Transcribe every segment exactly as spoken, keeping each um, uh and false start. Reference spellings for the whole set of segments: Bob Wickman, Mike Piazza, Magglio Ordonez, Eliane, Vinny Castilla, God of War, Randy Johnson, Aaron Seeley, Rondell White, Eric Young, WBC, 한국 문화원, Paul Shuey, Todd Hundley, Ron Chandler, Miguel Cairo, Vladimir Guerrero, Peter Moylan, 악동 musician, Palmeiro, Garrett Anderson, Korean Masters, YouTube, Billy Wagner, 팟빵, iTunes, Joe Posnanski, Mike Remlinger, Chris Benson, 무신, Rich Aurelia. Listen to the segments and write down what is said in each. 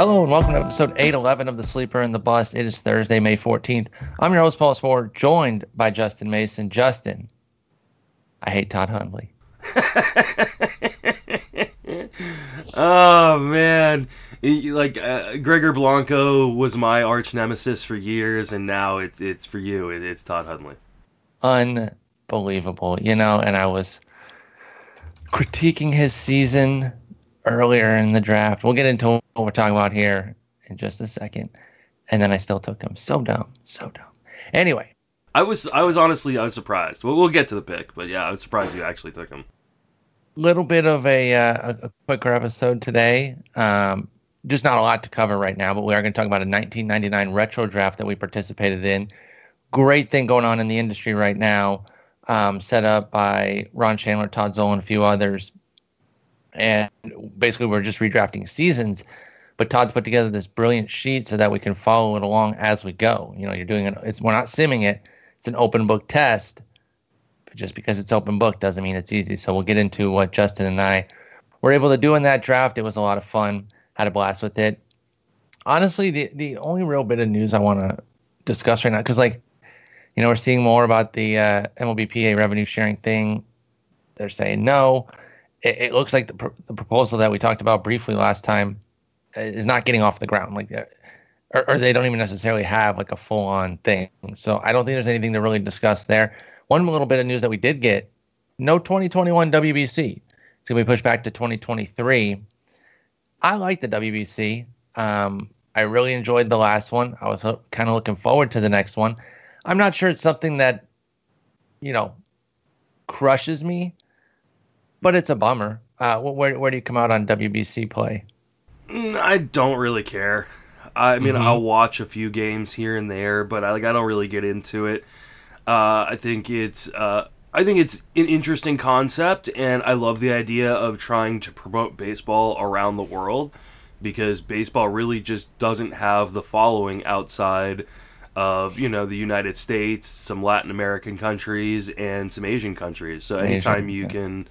Hello and welcome to episode eight eleven of The Sleeper in the Bus. It is Thursday, May fourteenth. I'm your host, Paul Smoor, joined by Justin Mason. Justin, I hate Todd Hundley. Oh, man. Like, uh, Gregor Blanco was my arch nemesis for years, and now it, it's for you. It, it's Todd Hundley. Unbelievable. You know, and I was critiquing his season earlier in the draft. We'll get into what we're talking about here in just a second. And then I still took him. So dumb. So dumb. Anyway. I was I was honestly unsurprised. We'll, we'll get to the pick, but yeah, I was surprised you actually took him. Little bit of a, uh, a quicker episode today. Um, just not a lot to cover right now, but we are going to talk about a nineteen ninety-nine retro draft that we participated in. Great thing going on in the industry right now, um, set up by Ron Chandler, Todd Zola, and a few others. And basically, we're just redrafting seasons, but Todd's put together this brilliant sheet so that we can follow it along as we go. You know, you're doing it. It's we're not simming it. It's an open book test. But just because it's open book doesn't mean it's easy. So we'll get into what Justin and I were able to do in that draft. It was a lot of fun. Had a blast with it. Honestly, the the only real bit of news I want to discuss right now, because like, you know, we're seeing more about the uh, M L B P A revenue sharing thing. They're saying no. It looks like the, pr- the proposal that we talked about briefly last time is not getting off the ground, like, or, or they don't even necessarily have like a full-on thing. So I don't think there's anything to really discuss there. One little bit of news that we did get: no twenty twenty-one W B C. It's gonna be pushed back to twenty twenty-three. I like the W B C. Um, I really enjoyed the last one. I was ho- kind of looking forward to the next one. I'm not sure it's something that, you know, crushes me. But it's a bummer. Uh, where where do you come out on W B C play? I don't really care. I mean, mm-hmm. I'll watch a few games here and there, but I like I don't really get into it. Uh, I think it's uh, I think it's an interesting concept, and I love the idea of trying to promote baseball around the world because baseball really just doesn't have the following outside of, you know, the United States, some Latin American countries, and some Asian countries. So anytime Asian, you okay. can.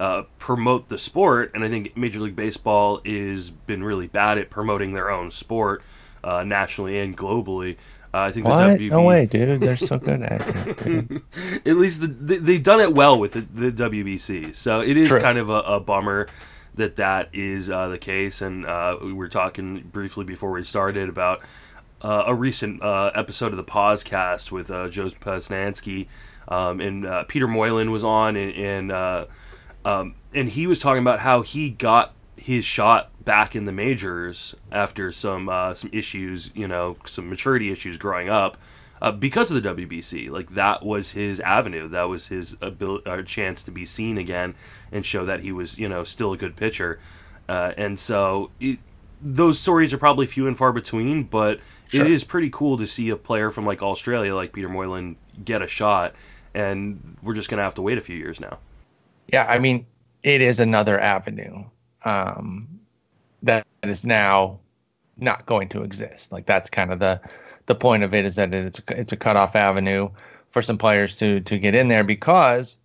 Uh, promote the sport, and I think Major League Baseball is been really bad at promoting their own sport uh, nationally and globally. Uh, I think what? the W B C. No way, dude! They're so good at it. At least the, the, they've done it well with the, the W B C. So it is True. kind of a, a bummer that that is uh, the case. And uh, we were talking briefly before we started about uh, a recent uh, episode of the Pausecast with uh, Joe Posnanski, um, and uh, Peter Moylan was on, and. and uh, Um, and he was talking about how he got his shot back in the majors after some uh, some issues, you know, some maturity issues growing up uh, because of the W B C. Like, that was his avenue. That was his ability, uh, chance to be seen again and show that he was, you know, still a good pitcher. Uh, and so it, those stories are probably few and far between, but sure. It is pretty cool to see a player from, like, Australia, like Peter Moylan, get a shot. And we're just going to have to wait a few years now. Yeah, I mean, it is another avenue um, that is now not going to exist. Like, that's kind of the the point of it, is that it's a, it's a cutoff avenue for some players to to get in there, because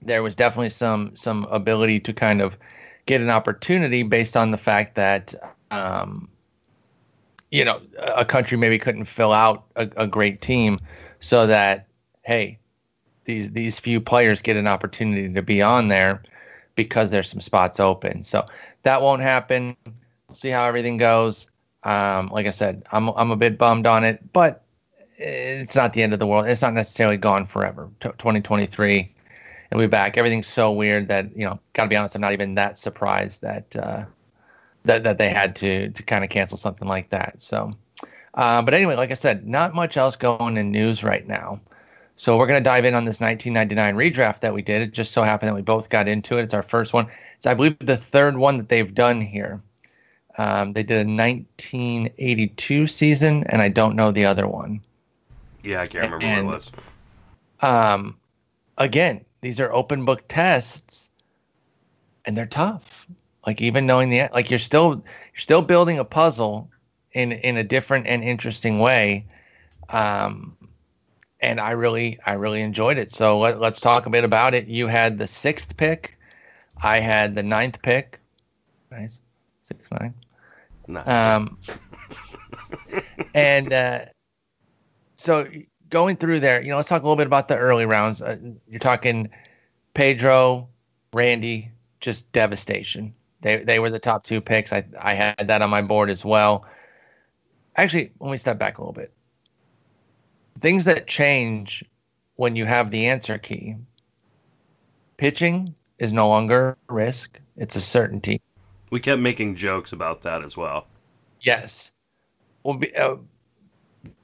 there was definitely some some ability to kind of get an opportunity based on the fact that, um, you know, a country maybe couldn't fill out a, a great team, so that, hey, These these few players get an opportunity to be on there because there's some spots open. So that won't happen. We'll see how everything goes. Um, like I said, I'm I'm a bit bummed on it, but it's not the end of the world. It's not necessarily gone forever. twenty twenty-three, and we'll be back. Everything's so weird that, you know, gotta be honest, I'm not even that surprised that uh, that that they had to to kind of cancel something like that. So, uh, but anyway, like I said, not much else going in news right now. So we're going to dive in on this nineteen ninety-nine redraft that we did. It just so happened that we both got into it. It's our first one. It's, I believe, the third one that they've done here. Um, they did a nineteen eighty-two season, and I don't know the other one. Yeah, I can't remember and, what it was. Um, again, these are open book tests, and they're tough. Like, even knowing the like, you're still you're still building a puzzle in in a different and interesting way. Um. And I really, I really enjoyed it. So let, let's talk a bit about it. You had the sixth pick. I had the ninth pick. Nice. Six, nine. Nice. Um, and uh, so going through there, you know, let's talk a little bit about the early rounds. Uh, you're talking Pedro, Randy, just devastation. They they were the top two picks. I I had that on my board as well. Actually, let me step back a little bit. Things that change when you have the answer key. Pitching is no longer a risk. It's a certainty. We kept making jokes about that as well. Yes. Well, uh,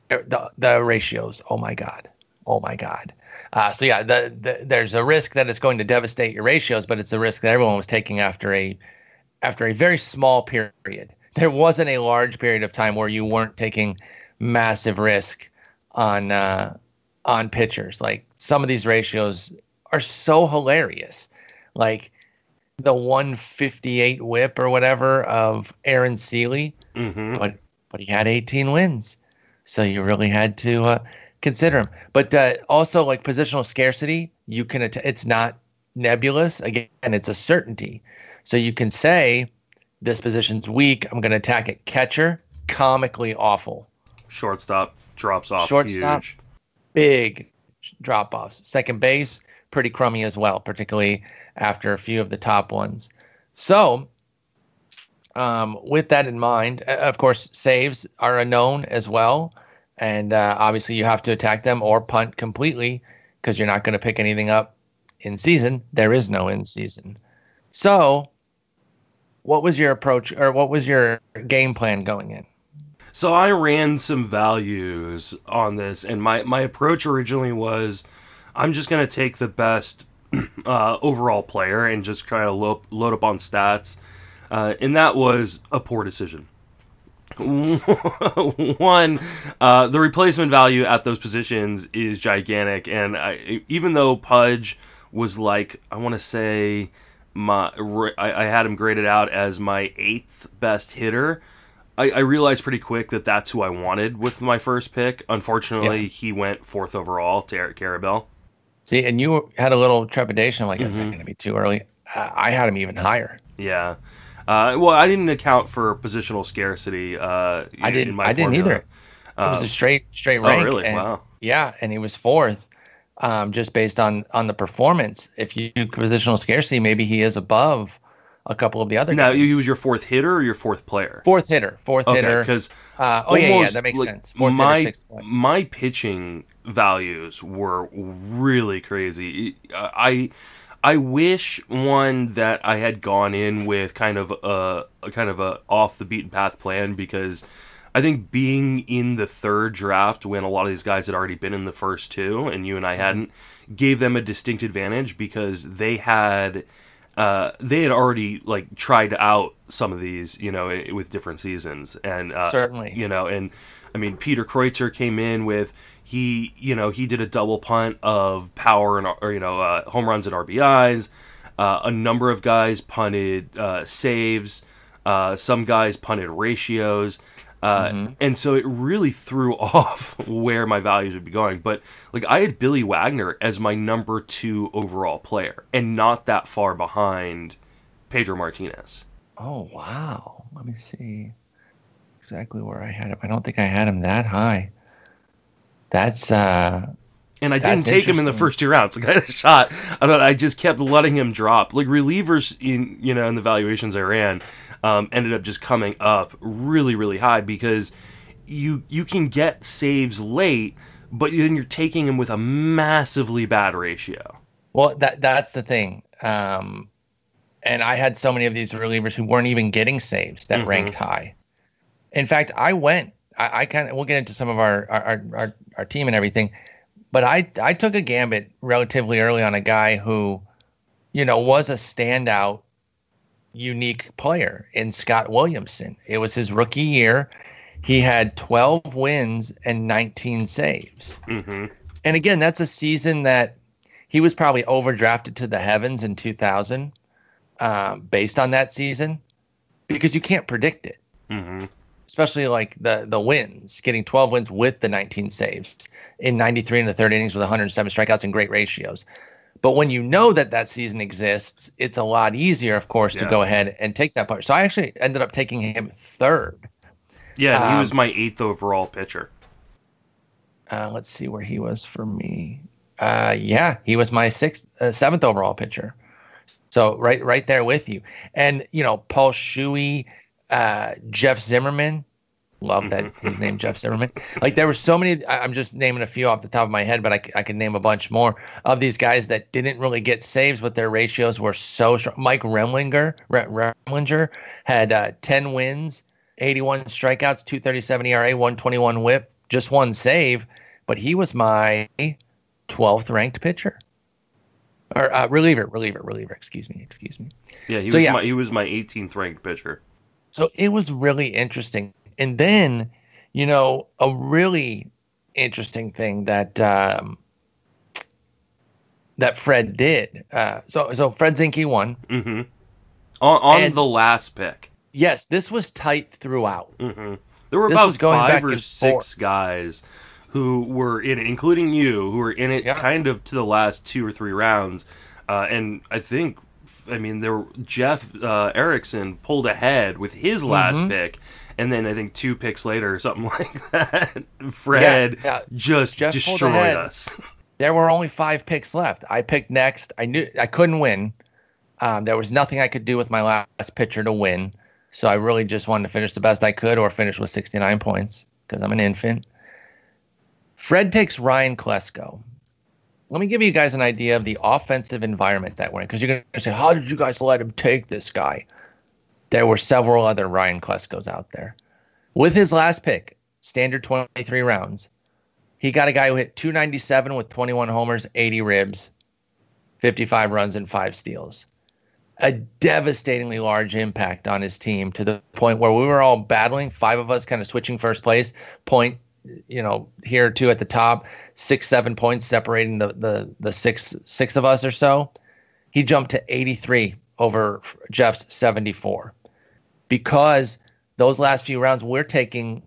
the, the ratios. Oh, my God. Oh, my God. Uh, so, yeah, the, the, there's a risk that it's going to devastate your ratios, but it's a risk that everyone was taking after a after a very small period. There wasn't a large period of time where you weren't taking massive risk on uh, on pitchers. Like, some of these ratios are so hilarious. Like the one fifty-eight whip or whatever of Aaron Seeley, mm-hmm. but but he had eighteen wins. So you really had to uh, consider him. But uh, also, like, positional scarcity, you can att- it's not nebulous. Again, it's a certainty. So you can say, this position's weak. I'm going to attack at catcher. Comically awful. Shortstop drops off Shortstop, huge. Big drop-offs. Second base, pretty crummy as well, particularly after a few of the top ones. So um, with that in mind, of course, saves are a known as well. And uh, obviously you have to attack them or punt completely because you're not going to pick anything up in season. There is no in season. So what was your approach or what was your game plan going in? So I ran some values on this, and my, my approach originally was, I'm just going to take the best uh, overall player and just try to lo- load up on stats. Uh, and that was a poor decision. One, uh, the replacement value at those positions is gigantic. And I, even though Pudge was like, I want to say, my I, I had him graded out as my eighth best hitter, I, I realized pretty quick that that's who I wanted with my first pick. Unfortunately, yeah. He went fourth overall to Eric Carabelle. See, and you had a little trepidation, like, mm-hmm. Is that going to be too early? Uh, I had him even higher. Yeah. Uh, well, I didn't account for positional scarcity. Uh, I didn't. In my I formula. didn't either. Uh, it was a straight, straight rank. Oh, really? And, wow. Yeah, and he was fourth, um, just based on on the performance. If you do positional scarcity, maybe he is above a couple of the other now, guys. Now, he was your fourth hitter or your fourth player? Fourth hitter. Fourth okay, hitter. Because uh, oh yeah, yeah, that makes like, sense. Fourth my, hitter, sixth player. My pitching values were really crazy. I I wish one that I had gone in with kind of a, a kind of a off the beaten path plan, because I think being in the third draft when a lot of these guys had already been in the first two and you and I hadn't gave them a distinct advantage, because they had uh, they had already like tried out some of these, you know, with different seasons, and uh, certainly, you know, and I mean Peter Kreutzer came in with. He, you know, he did a double punt of power and, or, you know, uh, home runs and R B Is. Uh, a number of guys punted uh, saves. Uh, some guys punted ratios. Uh, mm-hmm. And so it really threw off where my values would be going. But, like, I had Billy Wagner as my number two overall player and not that far behind Pedro Martinez. Oh, wow. Let me see exactly where I had him. I don't think I had him that high. That's uh, and I didn't take him in the first two rounds. Like, I had a shot. I don't. I just kept letting him drop. Like, relievers in you know in the valuations I ran, um, ended up just coming up really really high, because you you can get saves late, but then you're taking them with a massively bad ratio. Well, that that's the thing. Um, and I had so many of these relievers who weren't even getting saves that mm-hmm. ranked high. In fact, I went. I, I kind of we'll get into some of our our, our our team and everything, but I I took a gambit relatively early on a guy who, you know, was a standout, unique player in Scott Williamson. It was his rookie year. He had twelve wins and nineteen saves. Mm-hmm. And again, that's a season that he was probably overdrafted to the heavens in two thousand, um, based on that season, because you can't predict it. Mm-hmm. Especially like the the wins, getting twelve wins with the nineteen saves in ninety-three and the third innings with one hundred seven strikeouts and great ratios. But when you know that that season exists, it's a lot easier, of course, yeah. to go ahead and take that part. So I actually ended up taking him third. Yeah, um, he was my eighth overall pitcher. Uh, let's see where he was for me. Uh, yeah, he was my sixth, uh, seventh overall pitcher. So right, right there with you. And, you know, Paul Shuey, uh, Jeff Zimmerman. Love that his name, Jeff Zimmerman. Like, there were so many. I'm just naming a few off the top of my head, but I, I could name a bunch more of these guys that didn't really get saves, but their ratios were so strong. Mike Remlinger, Remlinger had uh, ten wins, eighty-one strikeouts, two thirty-seven E R A, one twenty-one whip, just one save, but he was my twelfth ranked pitcher. Or uh, reliever, reliever, reliever. Excuse me, excuse me. Yeah, he, so, was, yeah. My, he was my eighteenth ranked pitcher. So it was really interesting. And then, you know, a really interesting thing that um, that Fred did. Uh, so, so Fred Zinke won mm-hmm. on, on and, the last pick. Yes, this was tight throughout. Mm-hmm. There were this about five or six guys who were in it, including you, who were in it yeah. kind of to the last two or three rounds. Uh, and I think, I mean, there Jeff uh, Erickson pulled ahead with his last mm-hmm. pick. And then I think two picks later or something like that, Fred yeah, yeah. just Jeff destroyed us. There were only five picks left. I picked next. I knew I couldn't win. Um, there was nothing I could do with my last pitcher to win. So I really just wanted to finish the best I could or finish with sixty-nine points because I'm an infant. Fred takes Ryan Klesko. Let me give you guys an idea of the offensive environment that we're in, because you're going to say, how did you guys let him take this guy? There were several other Ryan Kleskos out there. With his last pick, standard twenty-three rounds, he got a guy who hit two ninety-seven with twenty-one homers, eighty ribs, fifty-five runs, and five steals. A devastatingly large impact on his team to the point where we were all battling, five of us kind of switching first place, point, you know, here or two at the top, six, seven points separating the the the six six of us or so. He jumped to eighty-three over Jeff's seventy-four. Because those last few rounds, we're taking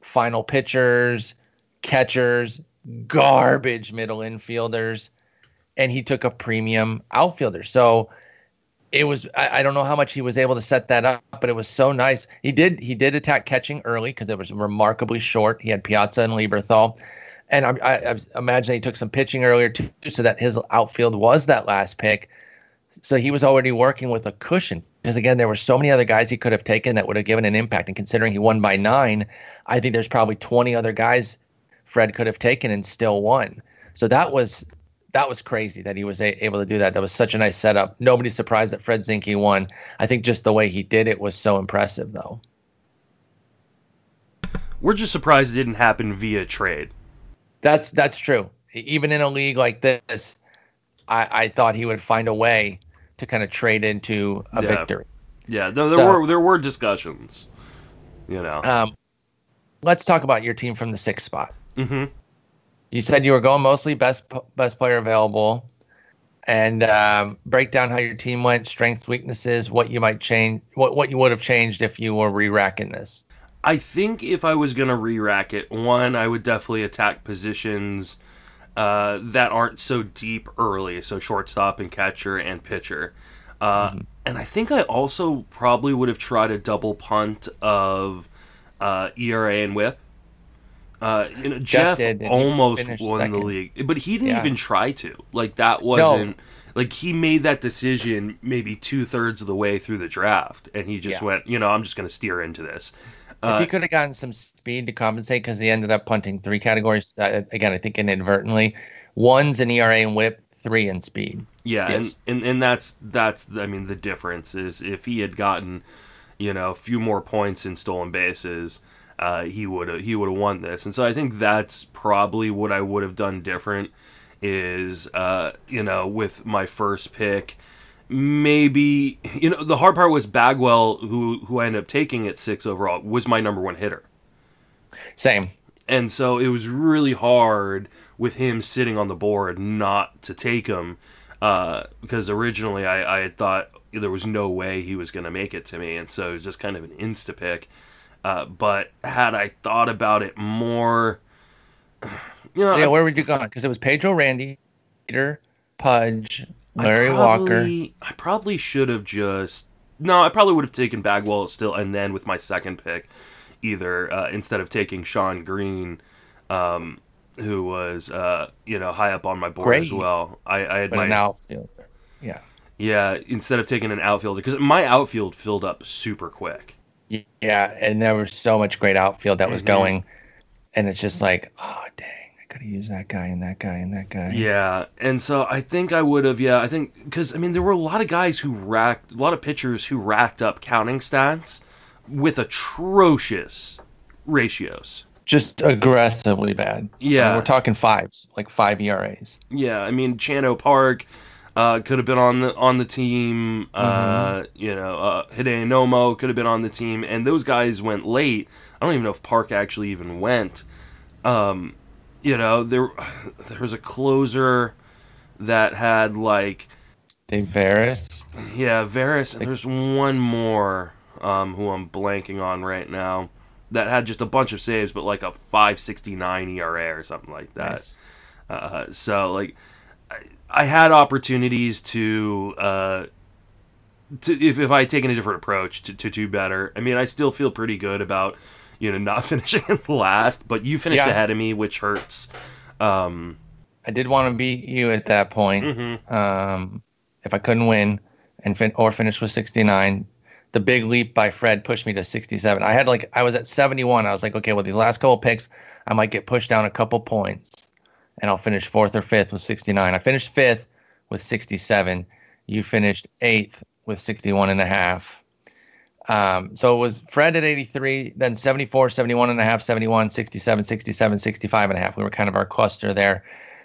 final pitchers, catchers, garbage middle infielders, and he took a premium outfielder. So it was, I, I don't know how much he was able to set that up, but it was so nice. He did he did attack catching early because it was remarkably short. He had Piazza and Lieberthal. And I, I, I imagine he took some pitching earlier too, so that his outfield was that last pick. So he was already working with a cushion because, again, there were so many other guys he could have taken that would have given an impact. And considering he won by nine, I think there's probably twenty other guys Fred could have taken and still won. So that was that was crazy that he was a- able to do that. That was such a nice setup. Nobody's surprised that Fred Zinke won. I think just the way he did it was so impressive, though. We're just surprised it didn't happen via trade. That's, that's true. Even in a league like this, I, I thought he would find a way to kind of trade into a yeah. victory. Yeah, there, there so, were there were discussions, you know. Um, let's talk about your team from the sixth spot. Mm-hmm. You said you were going mostly best best player available, and um, break down how your team went, strengths, weaknesses, what you might change, what what you would have changed if you were re-racking this. I think if I was going to re-rack it, one, I would definitely attack positions Uh, that aren't so deep early, so shortstop and catcher and pitcher. Uh, mm-hmm. And I think I also probably would have tried a double punt of uh, E R A and whip. Uh, you know, Jeff, Jeff did, almost won second. the league, but he didn't yeah. even try to. Like, that wasn't... No. Like, he made that decision maybe two-thirds of the way through the draft, and he just yeah. went, you know, I'm just going to steer into this. If he could have gotten some speed to compensate, because he ended up punting three categories, uh, again, I think inadvertently. One's in E R A and whip, three in speed. Yeah, and, and, and that's, that's I mean, the difference is if he had gotten, you know, a few more points in stolen bases, uh, he would have he would have won this. And so I think that's probably what I would have done different is, uh, you know, with my first pick, maybe, you know, the hard part was Bagwell, who who I ended up taking at six overall, was my number one hitter. Same. And so it was really hard with him sitting on the board not to take him, uh, because originally I, I had thought there was no way he was going to make it to me, and so it was just kind of an insta-pick. Uh, but had I thought about it more... You know, so yeah, where would you go? Because it was Pedro, Randy, Peter, Pudge, Larry I probably, Walker. I probably should have just... No, I probably would have taken Bagwell still, and then with my second pick, either uh, instead of taking Shawn Green, um, who was uh, you know high up on my board Great. as well. I, I had but my an outfielder. Yeah, yeah. Instead of taking an outfielder, because my outfield filled up super quick. Yeah, and there was so much great outfield that was mm-hmm. going, and it's just like, oh dang, I could have used that guy and that guy and that guy. Yeah, and so I think I would have. Yeah, I think because I mean there were a lot of guys who racked, a lot of pitchers who racked up counting stats with atrocious ratios. Just aggressively bad. Yeah, I mean, we're talking fives, like five E R As. Yeah, I mean Chano Park uh, could have been on the on the team. Mm-hmm. Uh, you know, uh, Hideo Nomo could have been on the team, and those guys went late. I don't even know if Park actually even went. Um, you know, there there was a closer that had like Dave Veras. Yeah, Veras, and like, there's one more um, who I'm blanking on right now. That had just a bunch of saves, but like a five sixty-nine E R A or something like that. Nice. Uh, so like, I, I had opportunities to, uh, to if if I had taken a different approach to, to do better. I mean, I still feel pretty good about you know not finishing last, but you finished yeah. ahead of me, which hurts. Um, I did want to beat you at that point. Mm-hmm. Um, if I couldn't win and fin- or finish with sixty-nine. The big leap by Fred pushed me to sixty-seven. I had like I was at seventy-one. I was like, okay, well, these last couple picks, I might get pushed down a couple points, and I'll finish fourth or fifth with sixty-nine. I finished fifth with sixty-seven. You finished eighth with sixty-one and a half. Um, so it was Fred at eighty-three, then seventy-four, seventy-one and a half, seventy-one, sixty-seven, sixty-seven, sixty-five and a half. We were kind of our cluster there.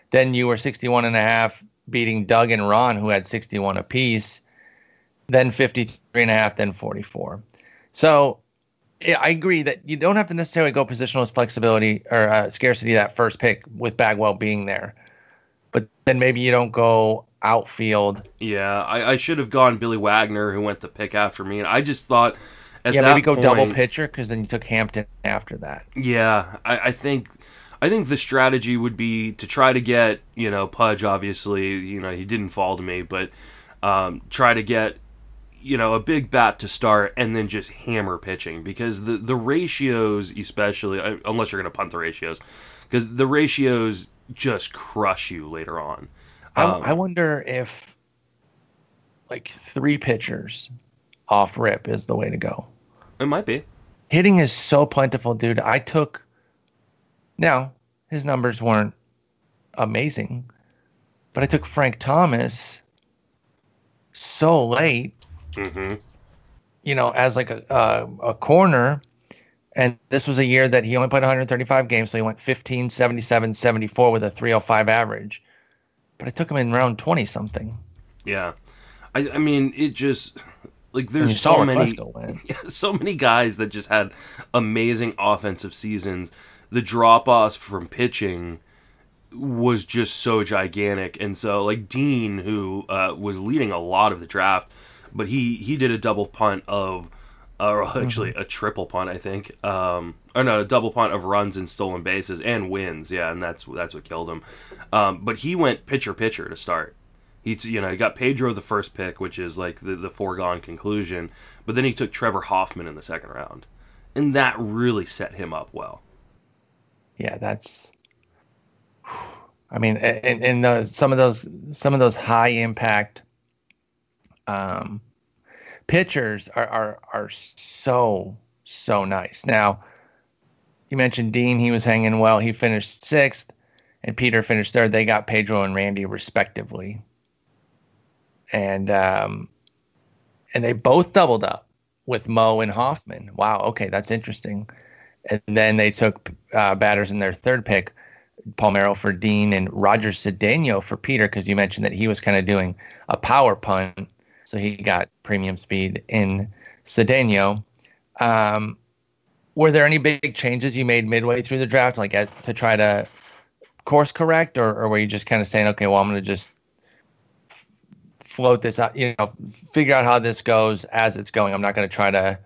Then you were sixty-one and a half, beating Doug and Ron, who had sixty-one apiece. Then fifty-three and a half, then forty-four. So yeah, I agree that you don't have to necessarily go positionalist flexibility or uh, scarcity that first pick with Bagwell being there. But then maybe you don't go outfield. Yeah, I, I should have gone Billy Wagner, who went to pick after me. And I just thought at yeah, that point... Yeah, maybe go point, double pitcher because then you took Hampton after that. Yeah, I, I think... I think the strategy would be to try to get, you know, Pudge, obviously. You know, he didn't fall to me, but um, try to get... you know, a big bat to start and then just hammer pitching because the, the ratios, especially, unless you're going to punt the ratios, because the ratios just crush you later on. Um, I, I wonder if, like, three pitchers off rip is the way to go. It might be. Hitting is so plentiful, dude. I took... Now, his numbers weren't amazing, but I took Frank Thomas so late Mm-hmm. you know, as like a uh, a corner, and this was a year that he only played one thirty-five games, so he went fifteen, seventy-seven, seventy-four with a three oh five average. But I took him in round twenty something. Yeah, I, I mean, it just like there's so many, yeah, so many guys that just had amazing offensive seasons. The drop off from pitching was just so gigantic, and so like Dean, who uh, was leading a lot of the draft. But he, he did a double punt of, or uh, actually a triple punt, I think. Um, or no, a double punt of runs and stolen bases and wins. Yeah, and that's that's what killed him. Um, but he went pitcher pitcher to start. He you know he got Pedro the first pick, which is like the, the foregone conclusion. But then he took Trevor Hoffman in the second round, and that really set him up well. Yeah, that's. I mean, and and uh, some of those some of those high impact. Um, pitchers are, are are so, so nice. Now, you mentioned Dean. He was hanging well. He finished sixth, and Peter finished third. They got Pedro and Randy, respectively. And um, and they both doubled up with Mo and Hoffman. Wow, okay, that's interesting. And then they took uh, batters in their third pick, Palmeiro for Dean and Roger Cedeno for Peter, because you mentioned that he was kind of doing a power punt. So he got premium speed in Cedeno. Um, were there any big changes you made midway through the draft, like at, to try to course correct, or, or were you just kind of saying, okay, well, I'm going to just f- float this out, you know, figure out how this goes as it's going. I'm not going to try to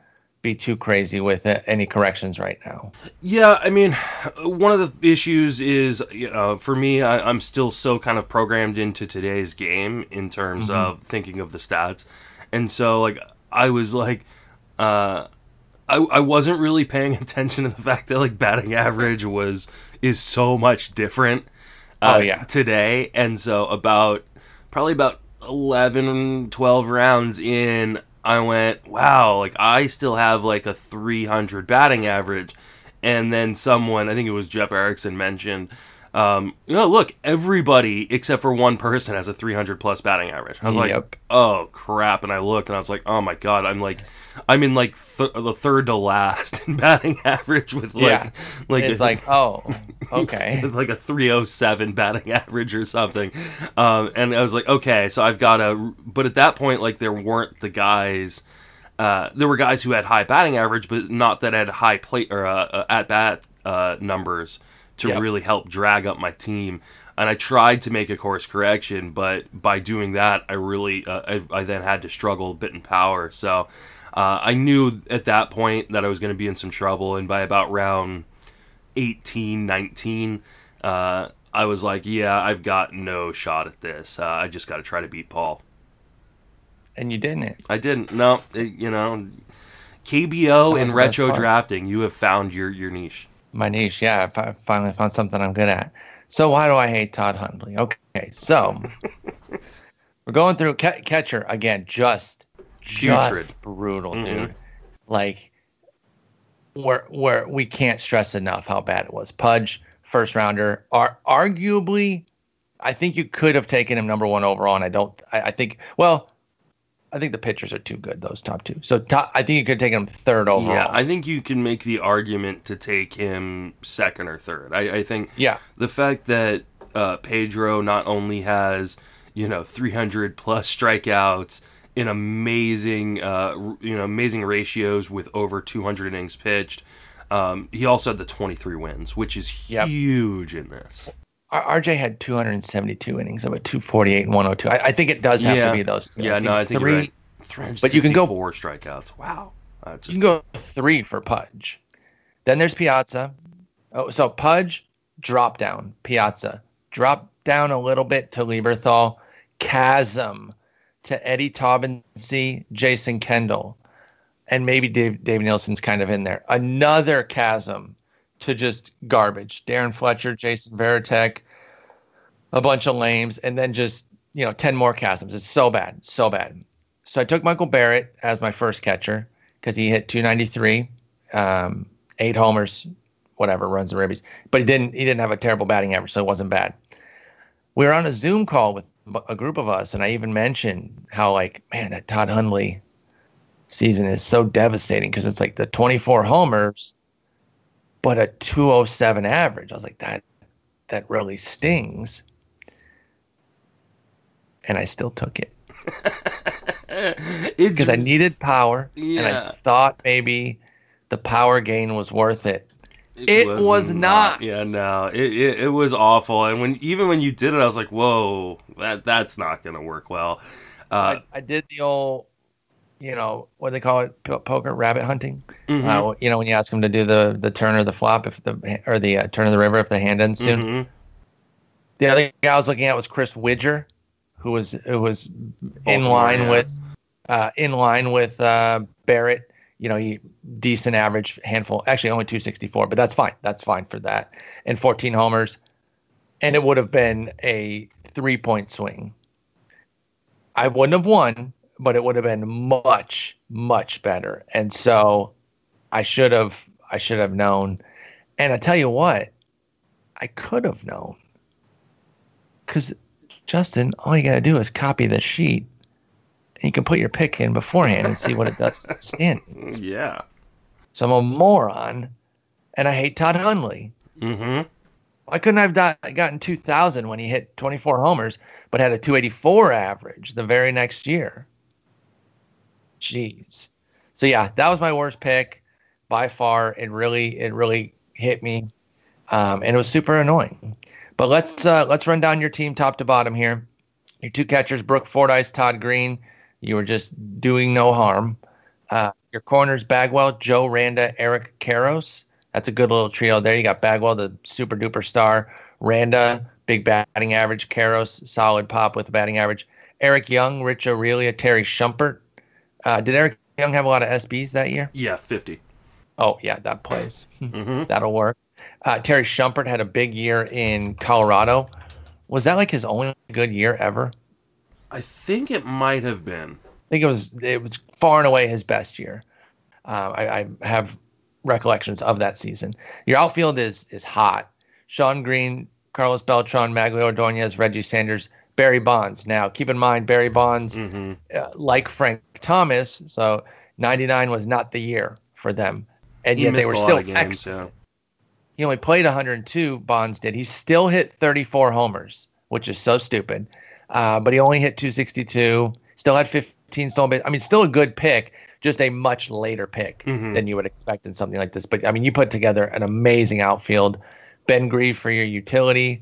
be too crazy with any corrections right now. Yeah, I mean, one of the issues is, you know, for me, I, I'm still so kind of programmed into today's game in terms mm-hmm. of thinking of the stats. And so, like, I was like, uh, I, I wasn't really paying attention to the fact that, like, batting average was is so much different uh, oh, yeah. today. And so about, probably about eleven, twelve rounds in, I went, wow, like, I still have, like, a three hundred batting average. And then someone, I think it was Jeff Erickson, mentioned, um, you know, look, everybody except for one person has a three hundred plus batting average. I was yep. like, oh, crap. And I looked, and I was like, oh, my God, I'm, like, I'm in, like, th- the third to last in batting average with, like... Yeah. like it's a, like, oh, okay. With, like, a three oh seven batting average or something. Um, and I was like, okay, so I've got to... But at that point, like, there weren't the guys... Uh, there were guys who had high batting average, but not that had high plate or uh, at-bat uh, numbers to yep. really help drag up my team. And I tried to make a course correction, but by doing that, I really... Uh, I, I then had to struggle a bit in power, so... Uh, I knew at that point that I was going to be in some trouble, and by about round eighteen, nineteen, uh, I was like, yeah, I've got no shot at this. Uh, I just got to try to beat Paul. And you didn't. I didn't. No, it, you know, K B O and retro drafting, you have found your, your niche. My niche, yeah. I finally found something I'm good at. So why do I hate Todd Hundley? Okay, so we're going through ca- catcher again, just... Just brutal, dude. Mm-hmm. Like, where where we can't stress enough how bad it was. Pudge, first rounder, are arguably, I think you could have taken him number one overall, and I don't. I, I think. Well, I think the pitchers are too good. Those top two. So top, I think you could have taken him third overall. Yeah, I think you can make the argument to take him second or third. I, I think. Yeah. The fact that uh, Pedro not only has, you know, three hundred plus strikeouts. In amazing, uh, you know, amazing ratios with over two hundred innings pitched. Um, he also had the twenty-three wins, which is yep. huge in this. R J had two hundred seventy-two innings of a two forty-eight and one oh two. I, I think it does have yeah. to be those. Two. Yeah, I no, I think three. You're right. But you can go four strikeouts. Wow, uh, just... you can go three for Pudge. Then there's Piazza. Oh, so Pudge drop down. Piazza drop down a little bit to Lieberthal. Chasm. To Eddie Taubensee, Jason Kendall, and maybe Dave, Dave Nielsen's kind of in there. Another chasm to just garbage. Darren Fletcher, Jason Veritek, a bunch of lames, and then just, you know, ten more chasms. It's so bad, so bad. So I took Michael Barrett as my first catcher because he hit two ninety-three, um, eight homers, whatever, runs and ribbies. But he didn't, he didn't have a terrible batting average, so it wasn't bad. We were on a Zoom call with a group of us, and I even mentioned how, like, man, that Todd Hundley season is so devastating because it's like the twenty-four homers, but a two oh seven average. I was like, that that really stings, and I still took it because I needed power, yeah. and I thought maybe the power gain was worth it. It, it was, was not. not. Yeah, no, it, it it was awful. And when even when you did it, I was like, "Whoa, that that's not going to work well." Uh, I, I did the old, you know, what do they call it, P- poker rabbit hunting. Mm-hmm. Uh, you know, when you ask them to do the, the turn or the flop, if the or the uh, turn of the river if the hand ends soon. Mm-hmm. The other guy I was looking at was Chris Widger, who was who was in line, yeah. with, uh, in line with in line with Barrett. You know, he, decent average handful. Actually, only two sixty-four, but that's fine. That's fine for that. And fourteen homers. And it would have been a three-point swing. I wouldn't have won, but it would have been much, much better. And so I should have I should have known. And I tell you what, I could have known. Because, Justin, all you got to do is copy the sheet. You can put your pick in beforehand and see what it does to the standings. Yeah. So I'm a moron, and I hate Todd Hundley. Mm-hmm. Why couldn't I have got, gotten two thousand when he hit twenty-four homers, but had a two eighty-four average the very next year? Jeez. So yeah, that was my worst pick by far. It really, it really hit me, um, and it was super annoying. But let's uh, let's run down your team top to bottom here. Your two catchers: Brooke Fordyce, Todd Green. You were just doing no harm. Uh, Your corners, Bagwell, Joe Randa, Eric Caros. That's a good little trio there. You got Bagwell, the super-duper star. Randa, big batting average. Caros, solid pop with a batting average. Eric Young, Rich Aurelia, Terry Shumpert. Uh, did Eric Young have a lot of S Bs that year? Yeah, fifty. Oh, yeah, that plays. Mm-hmm. That'll work. Uh, Terry Shumpert had a big year in Colorado. Was that like his only good year ever? I think it might have been. I think it was it was far and away his best year. Uh, I, I have recollections of that season. Your outfield is is hot. Shawn Green, Carlos Beltran, Maglio Ordonez, Reggie Sanders, Barry Bonds. Now, keep in mind, Barry Bonds, mm-hmm. uh, like Frank Thomas, so ninety-nine was not the year for them. And he yet they were still games, excellent. Yeah. He only played one hundred two, Bonds did. He still hit thirty-four homers, which is so stupid. Uh, but he only hit two sixty-two, still had fifteen stolen bases. I mean, still a good pick, just a much later pick mm-hmm. than you would expect in something like this. But, I mean, you put together an amazing outfield. Ben Grieve for your utility.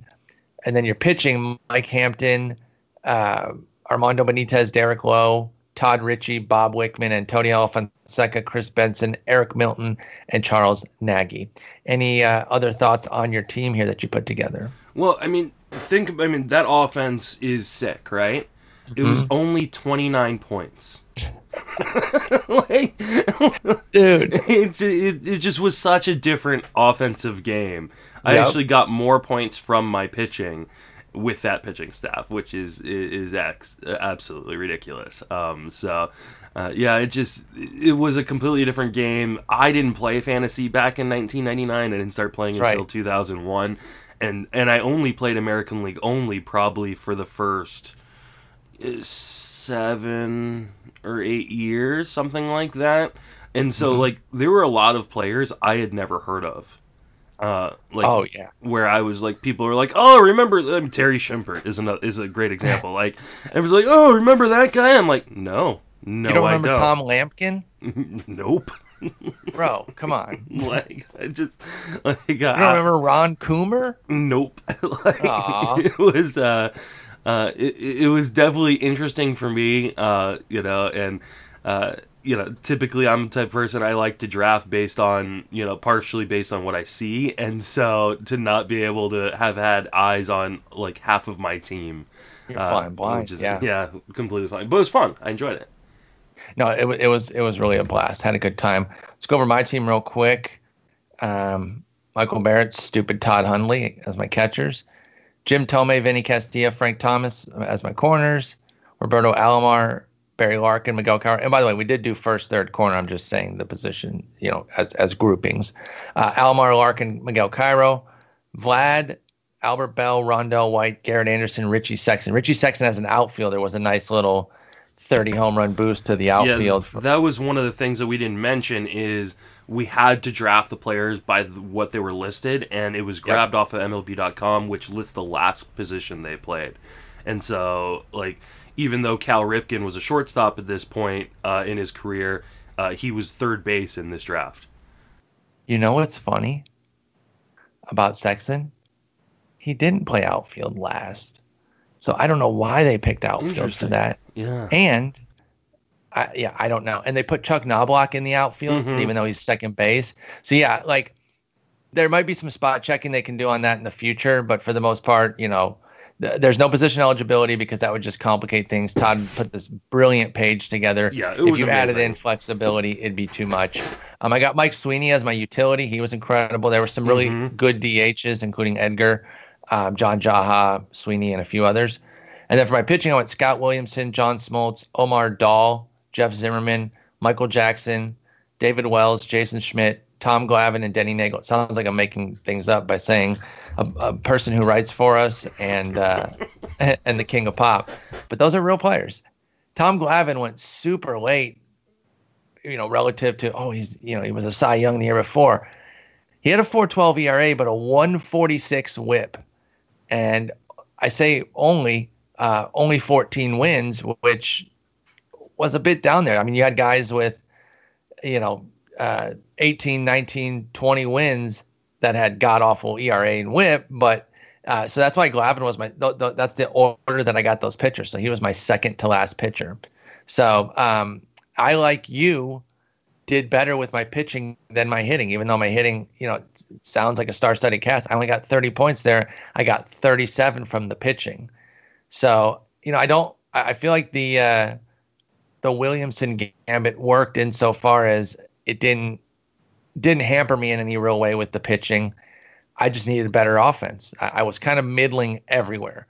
And then your pitching, Mike Hampton, uh, Armando Benitez, Derek Lowe, Todd Ritchie, Bob Wickman, Antonio Fonseca, Chris Benson, Eric Milton, and Charles Nagy. Any uh, other thoughts on your team here that you put together? Well, I mean, think, I mean, that offense is sick, right? It mm-hmm. was only twenty-nine points. like, Dude. It, it, it just was such a different offensive game. Yep. I actually got more points from my pitching with that pitching staff, which is is, is ex- absolutely ridiculous. Um, so, uh, yeah, it just it was a completely different game. I didn't play fantasy back in nineteen ninety-nine. I didn't start playing That's until right. two thousand one, and and I only played American League only probably for the first seven or eight years, something like that. And so, mm-hmm. like, there were a lot of players I had never heard of. Uh, like, oh yeah, where I was like, people were like, oh, remember I mean, Terry Shumpert is another is a great example. Like, I was like, oh, remember that guy? I'm like, no, no, you don't I remember don't. Tom Lampkin? Nope. Bro, come on. like, I just like I, you don't remember Ron Coomer? Nope. like, it was uh, uh, it, it was definitely interesting for me, uh, you know, and uh. You know, typically I'm the type of person I like to draft based on, you know, partially based on what I see. And so to not be able to have had eyes on like half of my team. You're uh, flying blind. Just, yeah. yeah, completely fine. But it was fun. I enjoyed it. No, it, it was it was really a blast. Had a good time. Let's go over my team real quick. Um, Michael Barrett, stupid Todd Hundley as my catchers. Jim Tomei, Vinny Castilla, Frank Thomas as my corners. Roberto Alomar, Barry Larkin, Miguel Cairo. And by the way, we did do first, third, corner. I'm just saying the position, you know, as as groupings. Uh, Alomar, Larkin, Miguel Cairo, Vlad, Albert Bell, Rondell White, Garrett Anderson, Richie Sexton. Richie Sexton as an outfielder was a nice little thirty home run boost to the outfield. Yeah, that was one of the things that we didn't mention is we had to draft the players by what they were listed, and it was grabbed yep. off of M L B dot com, which lists the last position they played. And so, like, even though Cal Ripken was a shortstop at this point uh, in his career, uh, he was third base in this draft. You know what's funny about Sexton? He didn't play outfield last. So I don't know why they picked outfield for that. Yeah. And, I, yeah, I don't know. And they put Chuck Knobloch in the outfield, mm-hmm. even though he's second base. So, yeah, like, there might be some spot checking they can do on that in the future. But for the most part, you know, there's no position eligibility because that would just complicate things. Todd put this brilliant page together. Yeah, it was If you amazing. Added in flexibility, it'd be too much. Um, I got Mike Sweeney as my utility. He was incredible. There were some really mm-hmm. good D Hs, including Edgar, um, John Jaha, Sweeney, and a few others. And then for my pitching, I went Scott Williamson, John Smoltz, Omar Dahl, Jeff Zimmerman, Michael Jackson, David Wells, Jason Schmidt, Tom Glavine, and Denny Nagel. It sounds like I'm making things up by saying a, a person who writes for us and uh, and the King of Pop. But those are real players. Tom Glavine went super late, you know, relative to, oh, he's, you know, he was a Cy Young the year before. He had a four twelve E R A, but a one forty-six whip. And I say only, uh, only fourteen wins, which was a bit down there. I mean, you had guys with, you know, Uh, eighteen, nineteen, twenty wins that had god-awful E R A and whip, but uh, so that's why Glavine was my, th- th- that's the order that I got those pitchers, so he was my second to last pitcher. So um, I, like you, did better with my pitching than my hitting, even though my hitting, you know, it sounds like a star-studded cast. I only got thirty points there. I got thirty-seven from the pitching. So, you know, I don't, I feel like the, uh, the Williamson gambit worked insofar as it didn't, didn't hamper me in any real way with the pitching. I just needed a better offense. I, I was kind of middling everywhere.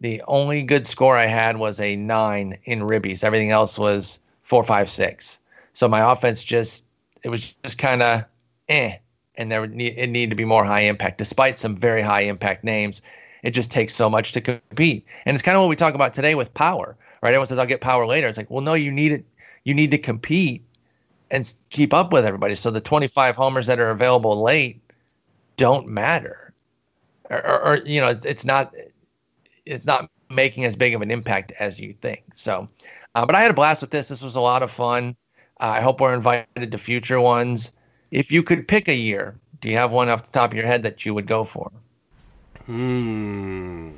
The only good score I had was a nine in ribbies. Everything else was four, five, six. So my offense just, it was just kind of eh. And there would need, it needed to be more high impact, despite some very high impact names. It just takes so much to compete. And it's kind of what we talk about today with power, right? Everyone says, I'll get power later. It's like, well, no, you need it. You need to compete and keep up with everybody. So the twenty-five homers that are available late don't matter. Or, or, or you know, it's, it's not, it's not making as big of an impact as you think. So, uh, but I had a blast with this. This was a lot of fun. I hope we're invited to future ones. If you could pick a year, do you have one off the top of your head that you would go for? Hmm.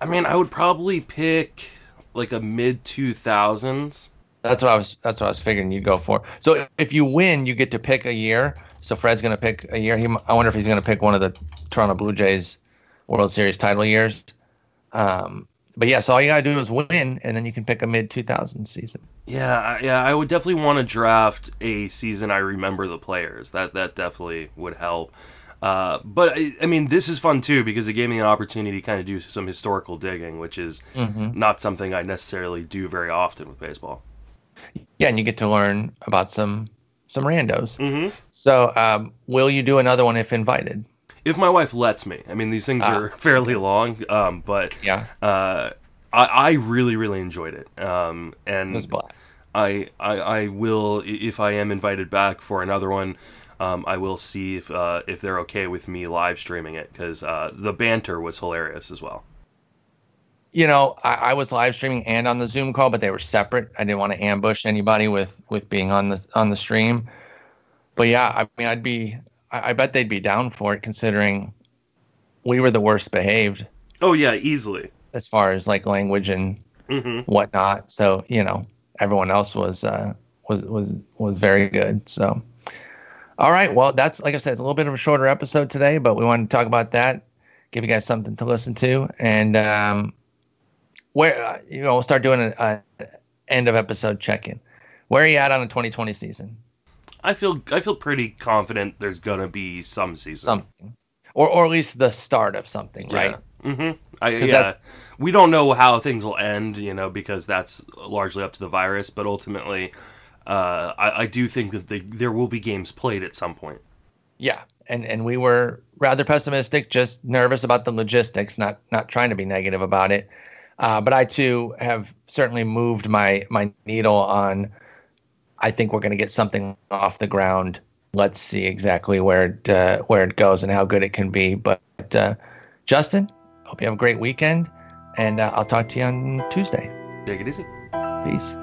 I mean, I would probably pick like a mid two thousands. That's what I was. That's what I was figuring you'd go for. So if you win, you get to pick a year. So Fred's gonna pick a year. He. I wonder if he's gonna pick one of the Toronto Blue Jays World Series title years. Um. But yeah, so all you gotta do is win, and then you can pick a mid two thousands season. Yeah, yeah, I would definitely want to draft a season I remember the players. That that definitely would help. Uh, but, I, I mean, this is fun, too, because it gave me an opportunity to kind of do some historical digging, which is mm-hmm. not something I necessarily do very often with baseball. Yeah, and you get to learn about some some randos. Mm-hmm. So um, will you do another one if invited? If my wife lets me. I mean, these things uh, are fairly long, um, but... yeah. Uh, I, I really, really enjoyed it. Um, and it was a blast. I, I, I will, if I am invited back for another one, um, I will see if uh, if they're okay with me live streaming it, because uh, the banter was hilarious as well. You know, I, I was live streaming and on the Zoom call, but they were separate. I didn't want to ambush anybody with, with being on the on the stream. But yeah, I mean, I'd be, I, I bet they'd be down for it, considering we were the worst behaved. Oh yeah, easily. As far as like language and mm-hmm. whatnot, so you know everyone else was uh, was was was very good. So, all right, well that's like I said, it's a little bit of a shorter episode today, but we wanted to talk about that, give you guys something to listen to, and um, where you know we'll start doing an end of episode check in. Where are you at on the twenty twenty season? I feel I feel pretty confident there's gonna be some season, something, or or at least the start of something, yeah. Right? Mm-hmm. I, yeah, we don't know how things will end, you know, because that's largely up to the virus. But ultimately, uh, I, I do think that the, there will be games played at some point. Yeah, and and we were rather pessimistic, just nervous about the logistics, not not trying to be negative about it. Uh, but I too have certainly moved my my needle on. I think we're going to get something off the ground. Let's see exactly where it uh, where it goes and how good it can be. But uh, Justin. Hope you have a great weekend, and uh, I'll talk to you on Tuesday. Take it easy. Peace.